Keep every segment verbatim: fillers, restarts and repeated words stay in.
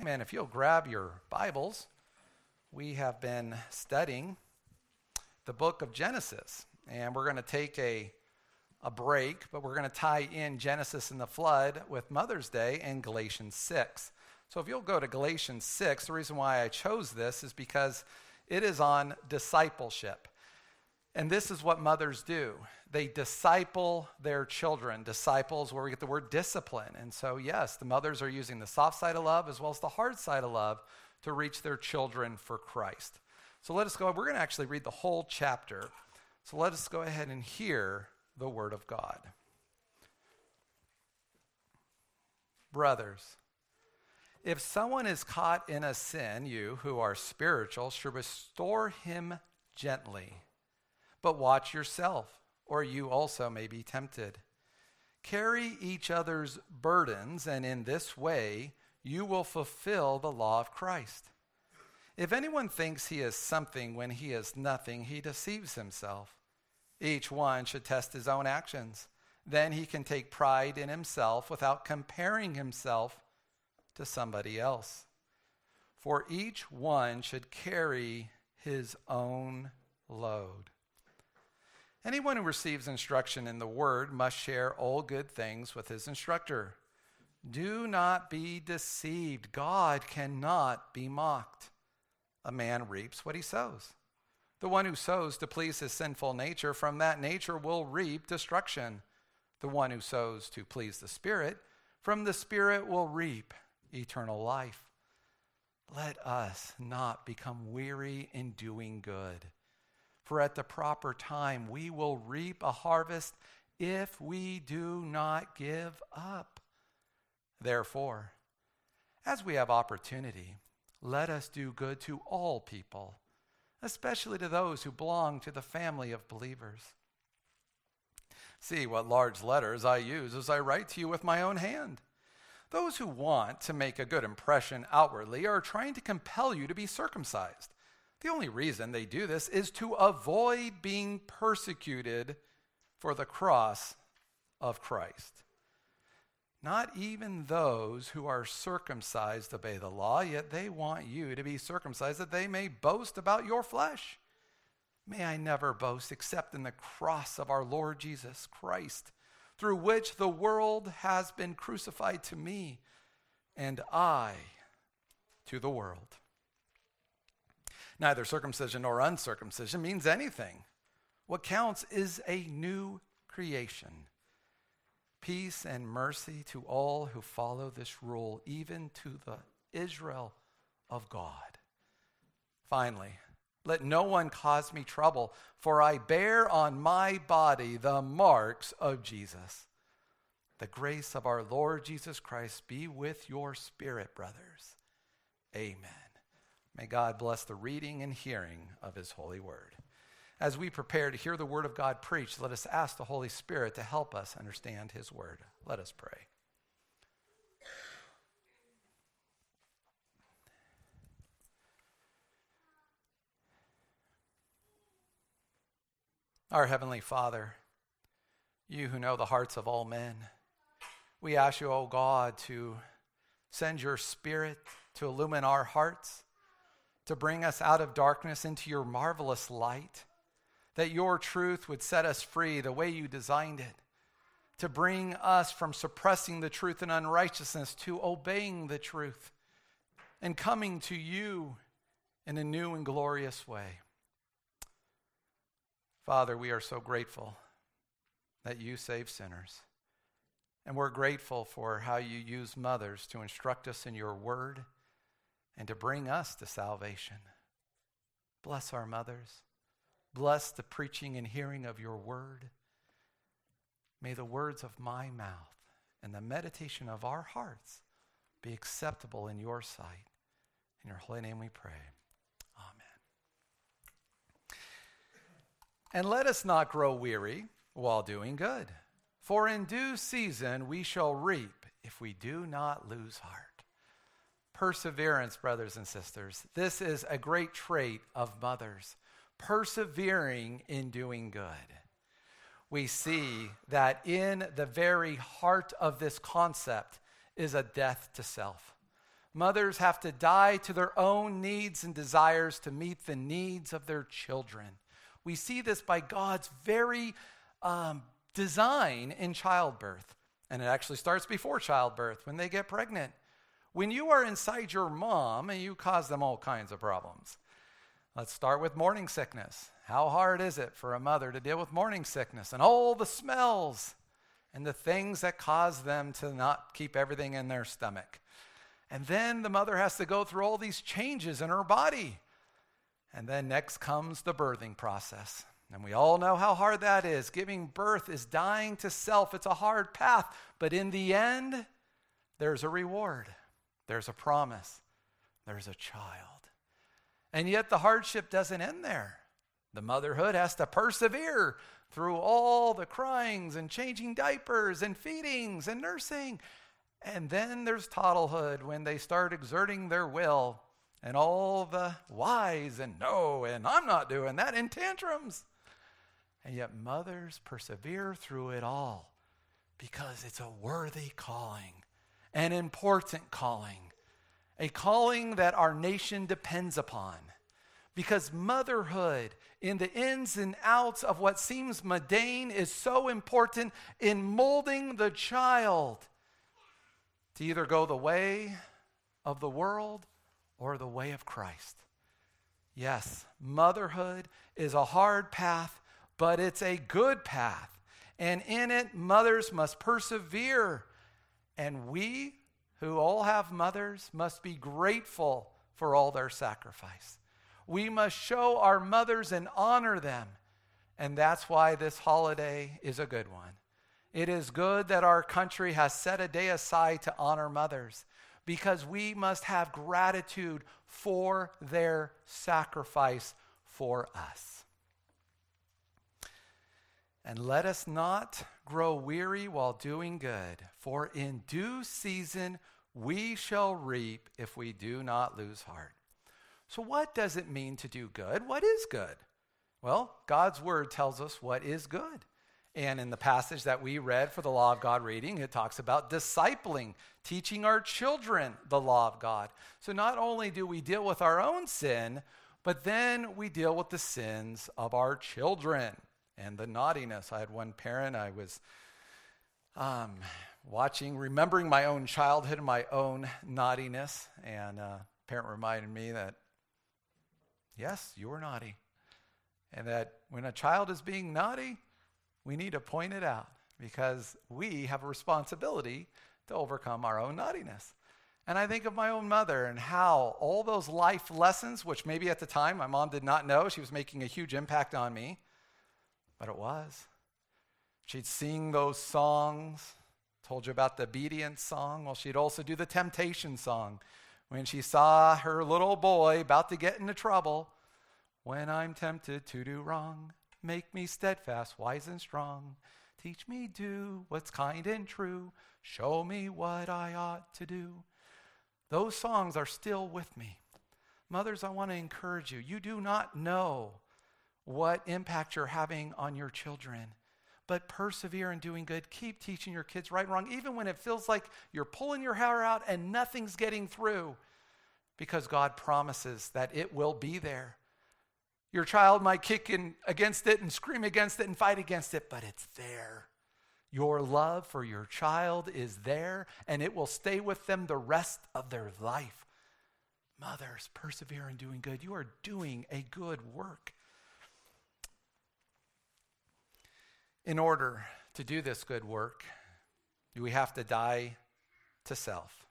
Amen. If you'll grab your Bibles, we have been studying the book of Genesis, and we're going to take a a break, but we're going to tie in Genesis and the flood with Mother's Day and Galatians six. So if you'll go to Galatians six, the reason why I chose this is because it is on discipleship. And this is what mothers do. They disciple their children. Disciples, where we get the word discipline. And so, yes, the mothers are using the soft side of love as well as the hard side of love to reach their children for Christ. So let us go. We're going to actually read the whole chapter. So let us go ahead and hear the word of God. Brothers, if someone is caught in a sin, you who are spiritual should restore him gently. But watch yourself, or you also may be tempted. Carry each other's burdens, and in this way you will fulfill the law of Christ. If anyone thinks he is something when he is nothing, he deceives himself. Each one should test his own actions. Then he can take pride in himself without comparing himself to somebody else. For each one should carry his own load. Anyone who receives instruction in the word must share all good things with his instructor. Do not be deceived. God cannot be mocked. A man reaps what he sows. The one who sows to please his sinful nature, from that nature will reap destruction. The one who sows to please the Spirit, from the Spirit will reap eternal life. Let us not become weary in doing good. For at the proper time, we will reap a harvest if we do not give up. Therefore, as we have opportunity, let us do good to all people, especially to those who belong to the family of believers. See what large letters I use as I write to you with my own hand. Those who want to make a good impression outwardly are trying to compel you to be circumcised. The only reason they do this is to avoid being persecuted for the cross of Christ. Not even those who are circumcised obey the law, yet they want you to be circumcised that they may boast about your flesh. May I never boast except in the cross of our Lord Jesus Christ, through which the world has been crucified to me, and I to the world. Neither circumcision nor uncircumcision means anything. What counts is a new creation. Peace and mercy to all who follow this rule, even to the Israel of God. Finally, let no one cause me trouble, for I bear on my body the marks of Jesus. The grace of our Lord Jesus Christ be with your spirit, brothers. Amen. May God bless the reading and hearing of his holy word. As we prepare to hear the word of God preached, let us ask the Holy Spirit to help us understand his word. Let us pray. Our Heavenly Father, you who know the hearts of all men, we ask you, O God, to send your spirit to illumine our hearts, to bring us out of darkness into your marvelous light, that your truth would set us free the way you designed it, to bring us from suppressing the truth and unrighteousness to obeying the truth and coming to you in a new and glorious way. Father, we are so grateful that you save sinners, and we're grateful for how you use mothers to instruct us in your word and to bring us to salvation. Bless our mothers. Bless the preaching and hearing of your word. May the words of my mouth and the meditation of our hearts be acceptable in your sight. In your holy name we pray. Amen. And let us not grow weary while doing good, for in due season we shall reap if we do not lose heart. Perseverance, brothers and sisters. This is a great trait of mothers, persevering in doing good. We see that in the very heart of this concept is a death to self. mothers have to die to their own needs and desires to meet the needs of their children. We see this by God's very um, design in childbirth. And it actually starts before childbirth, when they get pregnant. When you are inside your mom, and you cause them all kinds of problems. Let's start with morning sickness. How hard is it for a mother to deal with morning sickness and all the smells and the things that cause them to not keep everything in their stomach? And then the mother has to go through all these changes in her body. And then next comes the birthing process. And we all know how hard that is. Giving birth is dying to self. It's a hard path. But in the end, there's a reward. There's a promise. There's a child. And yet the hardship doesn't end there. The motherhood has to persevere through all the cryings and changing diapers and feedings and nursing. And then there's toddlehood, when they start exerting their will and all the whys and no and I'm not doing that and tantrums. And yet mothers persevere through it all because it's a worthy calling, an important calling. A calling that our nation depends upon. Because motherhood, in the ins and outs of what seems mundane, is so important in molding the child to either go the way of the world or the way of Christ. Yes, motherhood is a hard path, but it's a good path. And in it, mothers must persevere. And we who all have mothers must be grateful for all their sacrifice. We must show our mothers and honor them. And that's why this holiday is a good one. It is good that our country has set a day aside to honor mothers, because we must have gratitude for their sacrifice for us. And let us not grow weary while doing good, for in due season we shall reap if we do not lose heart. So what does it mean to do good? What is good? Well, God's word tells us what is good. And in the passage that we read for the law of God reading, it talks about discipling, teaching our children the law of God. So not only do we deal with our own sin, but then we deal with the sins of our children. And the naughtiness. I had one parent, I was um, watching, remembering my own childhood and my own naughtiness. And uh, a parent reminded me that, yes, you were naughty. And that when a child is being naughty, we need to point it out, because we have a responsibility to overcome our own naughtiness. And I think of my own mother and how all those life lessons, which maybe at the time my mom did not know, she was making a huge impact on me. But it was. She'd sing those songs. Told you about the obedience song. Well, she'd also do the temptation song. When she saw her little boy about to get into trouble, when I'm tempted to do wrong, make me steadfast, wise, and strong. Teach me do what's kind and true. Show me what I ought to do. Those songs are still with me. Mothers, I want to encourage you. You do not know what impact you're having on your children. But persevere in doing good. Keep teaching your kids right and wrong, even when it feels like you're pulling your hair out and nothing's getting through, because God promises that it will be there. Your child might kick in against it and scream against it and fight against it, but it's there. Your love for your child is there, and it will stay with them the rest of their life. Mothers, persevere in doing good. You are doing a good work. In order to do this good work, we have to die to self.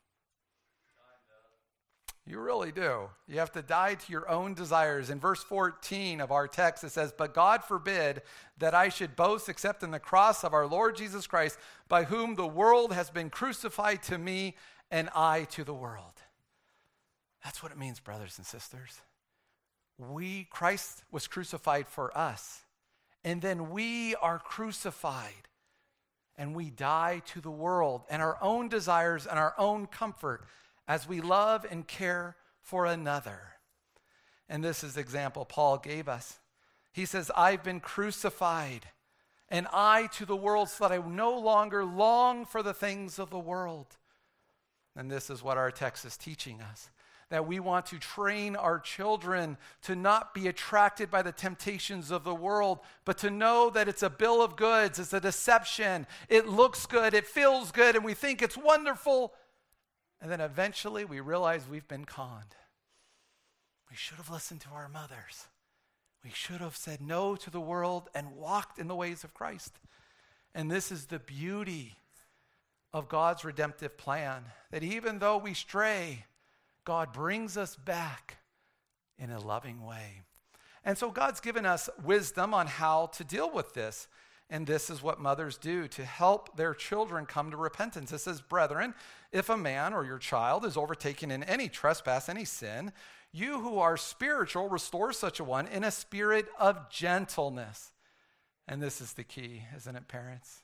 You really do. You have to die to your own desires. In verse fourteen of our text, it says, "But God forbid that I should boast except in the cross of our Lord Jesus Christ, by whom the world has been crucified to me and I to the world." That's what it means, brothers and sisters. We, Christ was crucified for us. And then we are crucified and we die to the world and our own desires and our own comfort as we love and care for another. And this is the example Paul gave us. He says, "I've been crucified and I to the world, so that I no longer long for the things of the world." And this is what our text is teaching us, that we want to train our children to not be attracted by the temptations of the world, but to know that it's a bill of goods, it's a deception, it looks good, it feels good, and we think it's wonderful. And then eventually we realize we've been conned. We should have listened to our mothers. We should have said no to the world and walked in the ways of Christ. And this is the beauty of God's redemptive plan, that even though we stray, God brings us back in a loving way. And so God's given us wisdom on how to deal with this. And this is what mothers do to help their children come to repentance. It says, brethren, if a man or your child is overtaken in any trespass, any sin, you who are spiritual, restore such a one in a spirit of gentleness. And this is the key, isn't it, parents?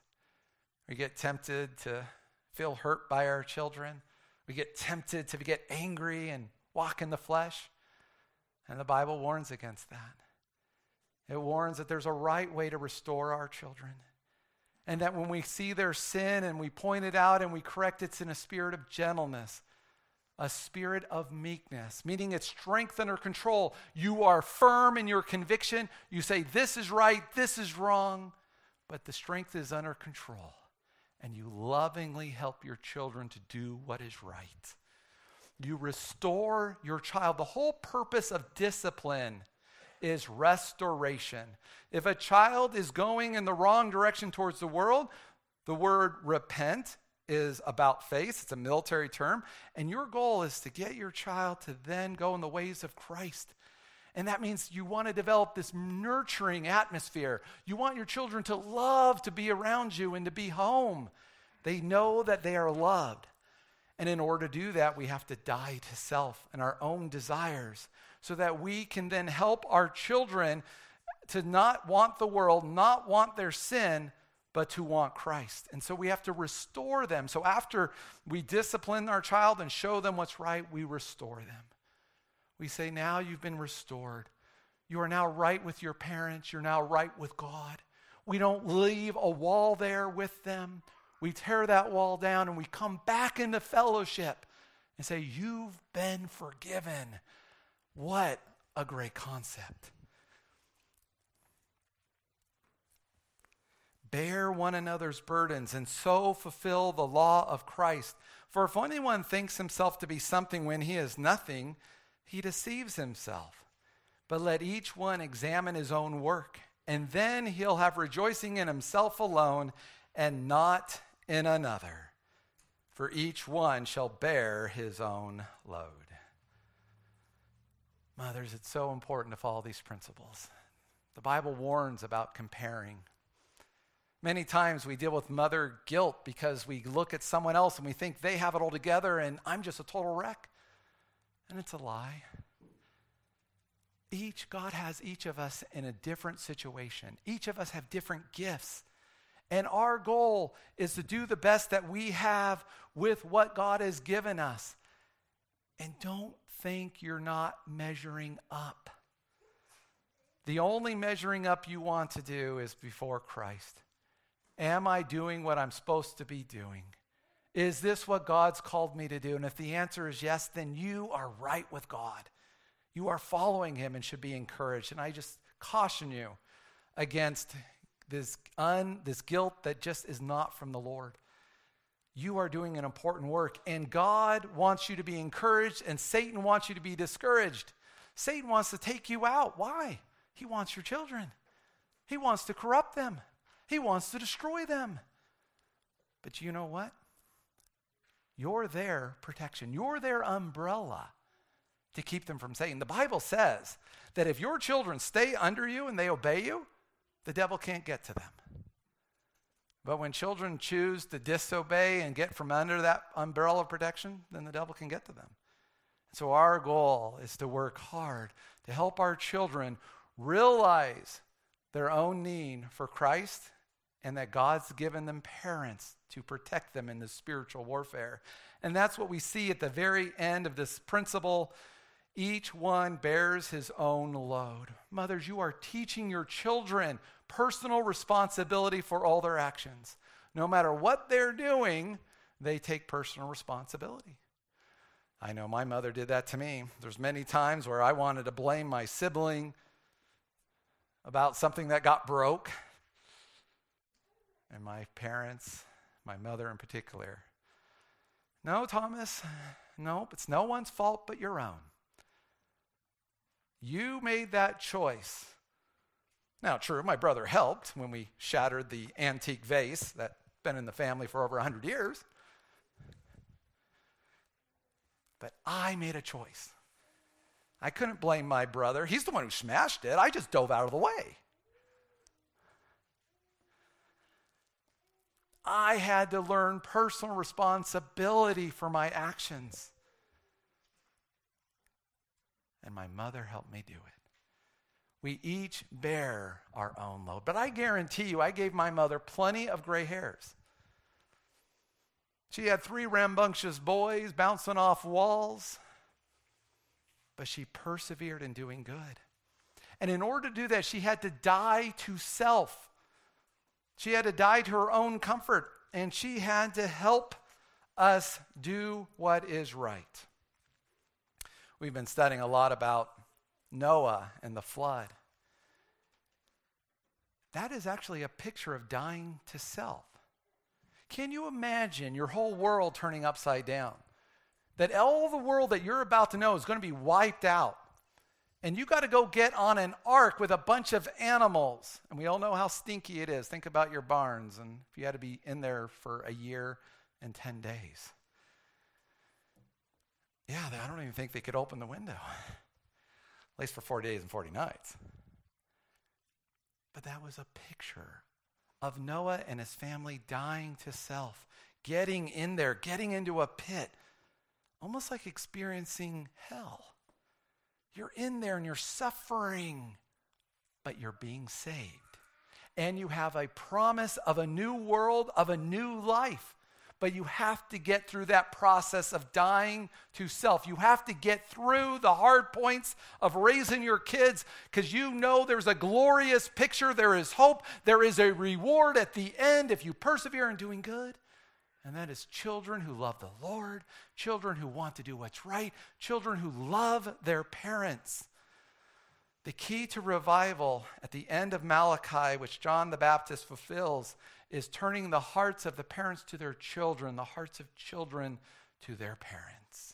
We get tempted to feel hurt by our children. We get tempted to get angry and walk in the flesh. And the Bible warns against that. It warns that there's a right way to restore our children. And that when we see their sin and we point it out and we correct, it's in a spirit of gentleness, a spirit of meekness, meaning it's strength under control. You are firm in your conviction. You say, this is right, this is wrong, but the strength is under control. And you lovingly help your children to do what is right. You restore your child. The whole purpose of discipline is restoration. If a child is going in the wrong direction towards the world, the word repent is about face. It's a military term. And your goal is to get your child to then go in the ways of Christ. And that means you want to develop this nurturing atmosphere. You want your children to love to be around you and to be home. They know that they are loved. And in order to do that, we have to die to self and our own desires, so that we can then help our children to not want the world, not want their sin, but to want Christ. And so we have to restore them. So after we discipline our child and show them what's right, we restore them. We say, now you've been restored. You are now right with your parents. You're now right with God. We don't leave a wall there with them. We tear that wall down and we come back into fellowship and say, you've been forgiven. What a great concept. Bear one another's burdens and so fulfill the law of Christ. For if anyone thinks himself to be something when he is nothing, he deceives himself. But let each one examine his own work, and then he'll have rejoicing in himself alone and not in another. For each one shall bear his own load. Mothers, it's so important to follow these principles. The Bible warns about comparing. Many times we deal with mother guilt because we look at someone else and we think they have it all together and I'm just a total wreck. And it's a lie. Each, God has each of us in a different situation. Each of us have different gifts. And our goal is to do the best that we have with what God has given us. And don't think you're not measuring up. The only measuring up you want to do is before Christ. Am I doing what I'm supposed to be doing? Is this what God's called me to do? And if the answer is yes, then you are right with God. You are following him and should be encouraged. And I just caution you against this un, this guilt that just is not from the Lord. You are doing an important work, and God wants you to be encouraged, and Satan wants you to be discouraged. Satan wants to take you out. Why? He wants your children. He wants to corrupt them. He wants to destroy them. But you know what? You're their protection. You're their umbrella to keep them from Satan. The Bible says that if your children stay under you and they obey you, the devil can't get to them. But when children choose to disobey and get from under that umbrella of protection, then the devil can get to them. So our goal is to work hard to help our children realize their own need for Christ, and that God's given them parents to protect them in this spiritual warfare. And that's what we see at the very end of this principle. Each one bears his own load. Mothers, you are teaching your children personal responsibility for all their actions. No matter what they're doing, they take personal responsibility. I know my mother did that to me. There's many times where I wanted to blame my sibling about something that got broke. And my parents, my mother in particular, no, Thomas, nope, it's no one's fault but your own. You made that choice. Now, true, my brother helped when we shattered the antique vase that's been in the family for over one hundred years. But I made a choice. I couldn't blame my brother. He's the one who smashed it. I just dove out of the way. I had to learn personal responsibility for my actions. And my mother helped me do it. We each bear our own load. But I guarantee you, I gave my mother plenty of gray hairs. She had three rambunctious boys bouncing off walls, but she persevered in doing good. And in order to do that, she had to die to self. She had to die to her own comfort, and she had to help us do what is right. We've been studying a lot about Noah and the flood. That is actually a picture of dying to self. Can you imagine your whole world turning upside down? That all the world that you're about to know is going to be wiped out. And you got to go get on an ark with a bunch of animals. And we all know how stinky it is. Think about your barns and if you had to be in there for a year and ten days. Yeah, I don't even think they could open the window. At least for forty days and forty nights. But that was a picture of Noah and his family dying to self, getting in there, getting into a pit, almost like experiencing hell. You're in there and you're suffering, but you're being saved. And you have a promise of a new world, of a new life. But you have to get through that process of dying to self. You have to get through the hard points of raising your kids because you know there's a glorious picture, there is hope, there is a reward at the end if you persevere in doing good. And that is children who love the Lord, children who want to do what's right, children who love their parents. The key to revival at the end of Malachi, which John the Baptist fulfills, is turning the hearts of the parents to their children, the hearts of children to their parents.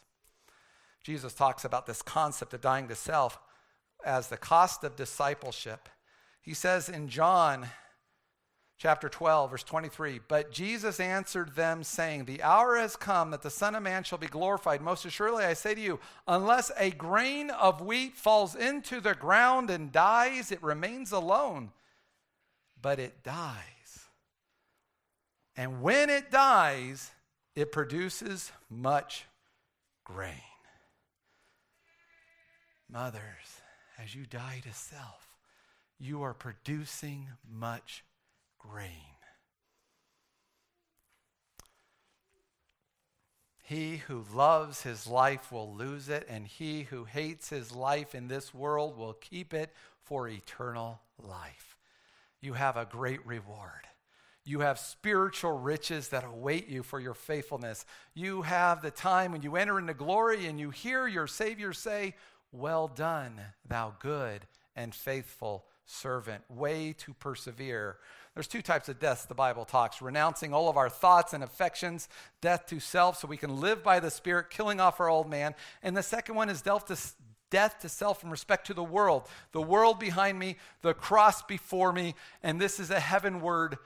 Jesus talks about this concept of dying to self as the cost of discipleship. He says in John Chapter twelve, verse twenty-three, but Jesus answered them, saying, the hour has come that the Son of Man shall be glorified. Most assuredly, I say to you, unless a grain of wheat falls into the ground and dies, it remains alone, but it dies. And when it dies, it produces much grain. Mothers, as you die to self, you are producing much grain. Grain. He who loves his life will lose it, and he who hates his life in this world will keep it for eternal life. You have a great reward. You have spiritual riches that await you for your faithfulness. You have the time when you enter into glory and you hear your Savior say, well done, thou good and faithful servant. Way to persevere. There's two types of deaths the Bible talks, renouncing all of our thoughts and affections, death to self so we can live by the Spirit, killing off our old man. And the second one is death to, death to self in respect to the world, the world behind me, the cross before me, and this is a heavenward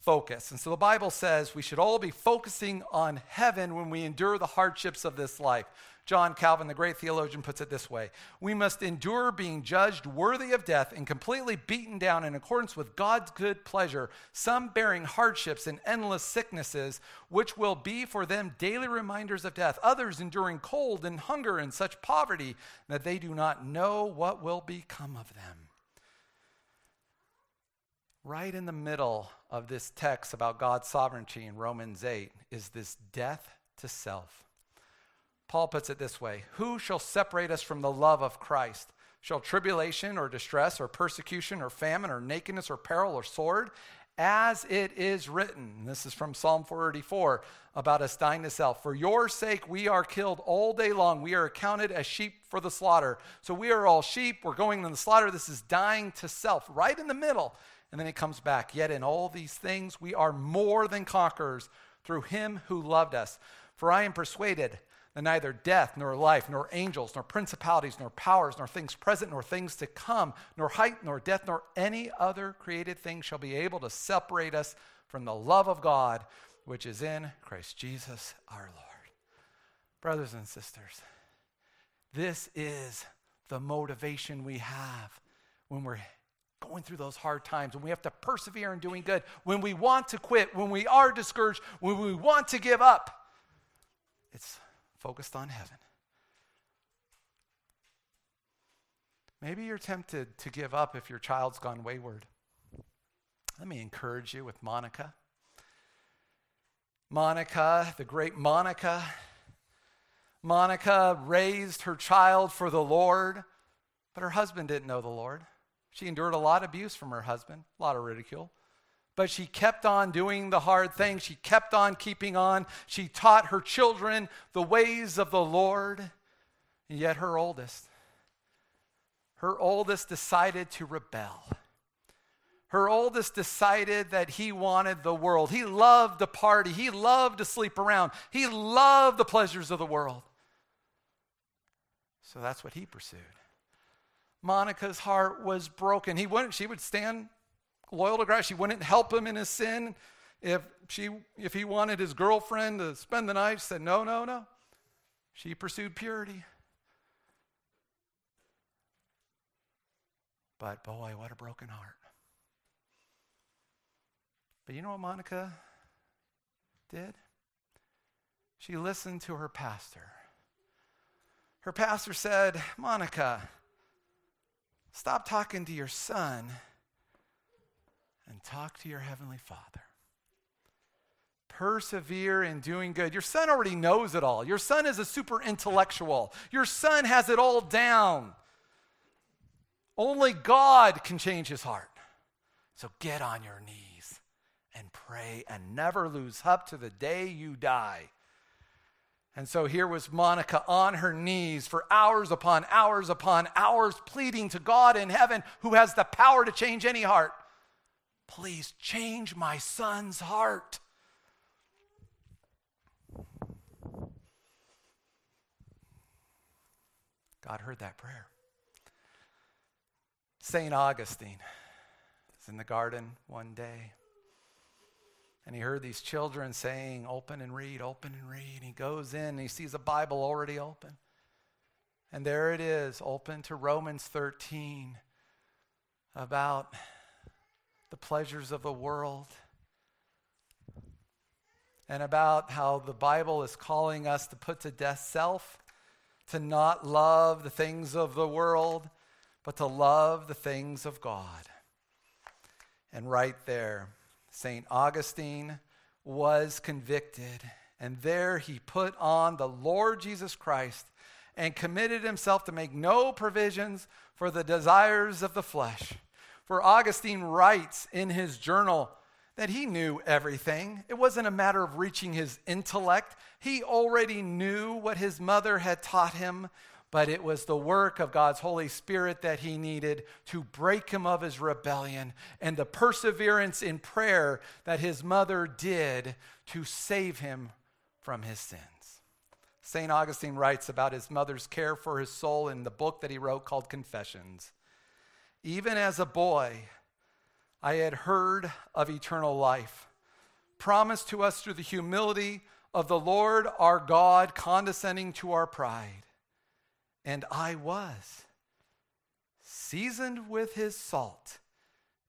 focus. And so the Bible says we should all be focusing on heaven when we endure the hardships of this life. John Calvin, the great theologian, puts it this way. We must endure being judged worthy of death and completely beaten down in accordance with God's good pleasure, some bearing hardships and endless sicknesses, which will be for them daily reminders of death, others enduring cold and hunger and such poverty that they do not know what will become of them. Right in the middle of this text about God's sovereignty in Romans eight is this death to self. Paul puts it this way, who shall separate us from the love of Christ? Shall tribulation or distress or persecution or famine or nakedness or peril or sword? as it is written. This is from Psalm four eighty-four about us dying to self. For your sake we are killed all day long. We are accounted as sheep for the slaughter. So we are all sheep. We're going to the slaughter. This is dying to self right in the middle. And then it comes back. Yet in all these things we are more than conquerors through him who loved us. For I am persuaded that neither death, nor life, nor angels, nor principalities, nor powers, nor things present, nor things to come, nor height, nor depth, nor any other created thing shall be able to separate us from the love of God, which is in Christ Jesus our Lord. Brothers and sisters, this is the motivation we have when we're going through those hard times, when we have to persevere in doing good, when we want to quit, when we are discouraged, when we want to give up. It's focused on heaven. Maybe you're tempted to give up if your child's gone wayward. Let me encourage you with Monica. Monica, the great Monica. Monica raised her child for the Lord, but her husband didn't know the Lord. She endured a lot of abuse from her husband, a lot of ridicule. But she kept on doing the hard thing. She kept on keeping on. She taught her children the ways of the Lord. And yet her oldest, her oldest decided to rebel. Her oldest decided that he wanted the world. He loved to party. He loved to sleep around. He loved the pleasures of the world. So that's what he pursued. Monica's heart was broken. He wouldn't, she would stand loyal to Christ. She wouldn't help him in his sin. If she, if he wanted his girlfriend to spend the night, she said, no, no, no. She pursued purity. But boy, what a broken heart. But you know what Monica did? She listened to her pastor. Her pastor said, Monica, stop talking to your son and talk to your heavenly Father. Persevere in doing good. Your son already knows it all. Your son is a super intellectual. Your son has it all down. Only God can change his heart. So get on your knees and pray and never lose hope to the day you die. And so here was Monica on her knees for hours upon hours upon hours, pleading to God in heaven, who has the power to change any heart. Please change my son's heart. God heard that prayer. Saint Augustine is in the garden one day, and he heard these children saying, open and read, open and read. And he goes in and he sees a Bible already open. And there it is, open to Romans thirteen about the pleasures of the world, and about how the Bible is calling us to put to death self, to not love the things of the world, but to love the things of God. And right there, Saint Augustine was convicted, and there he put on the Lord Jesus Christ and committed himself to make no provisions for the desires of the flesh. For Augustine writes in his journal that he knew everything. It wasn't a matter of reaching his intellect. He already knew what his mother had taught him, but it was the work of God's Holy Spirit that he needed to break him of his rebellion, and the perseverance in prayer that his mother did to save him from his sins. Saint Augustine writes about his mother's care for his soul in the book that he wrote called Confessions. Even as a boy, I had heard of eternal life, promised to us through the humility of the Lord our God, condescending to our pride. And I was seasoned with his salt,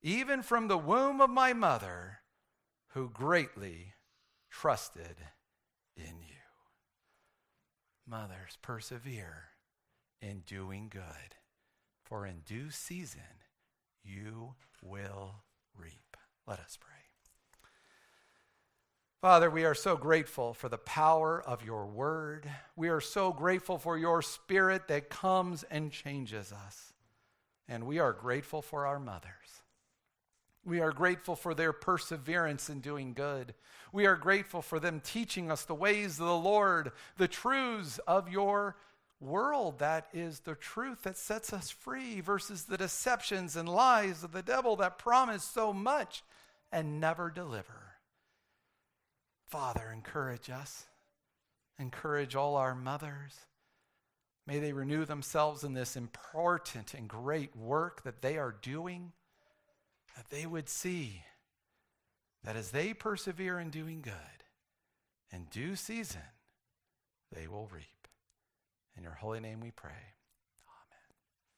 even from the womb of my mother, who greatly trusted in you. Mothers, persevere in doing good, for in due season you will reap. Let us pray. Father, we are so grateful for the power of your word. We are so grateful for your Spirit that comes and changes us. And we are grateful for our mothers. We are grateful for their perseverance in doing good. We are grateful for them teaching us the ways of the Lord, the truths of your world. That is the truth that sets us free versus the deceptions and lies of the devil that promise so much and never deliver. Father, encourage us. Encourage all our mothers. May they renew themselves in this important and great work that they are doing, that they would see that as they persevere in doing good, in due season, they will reap. In your holy name we pray.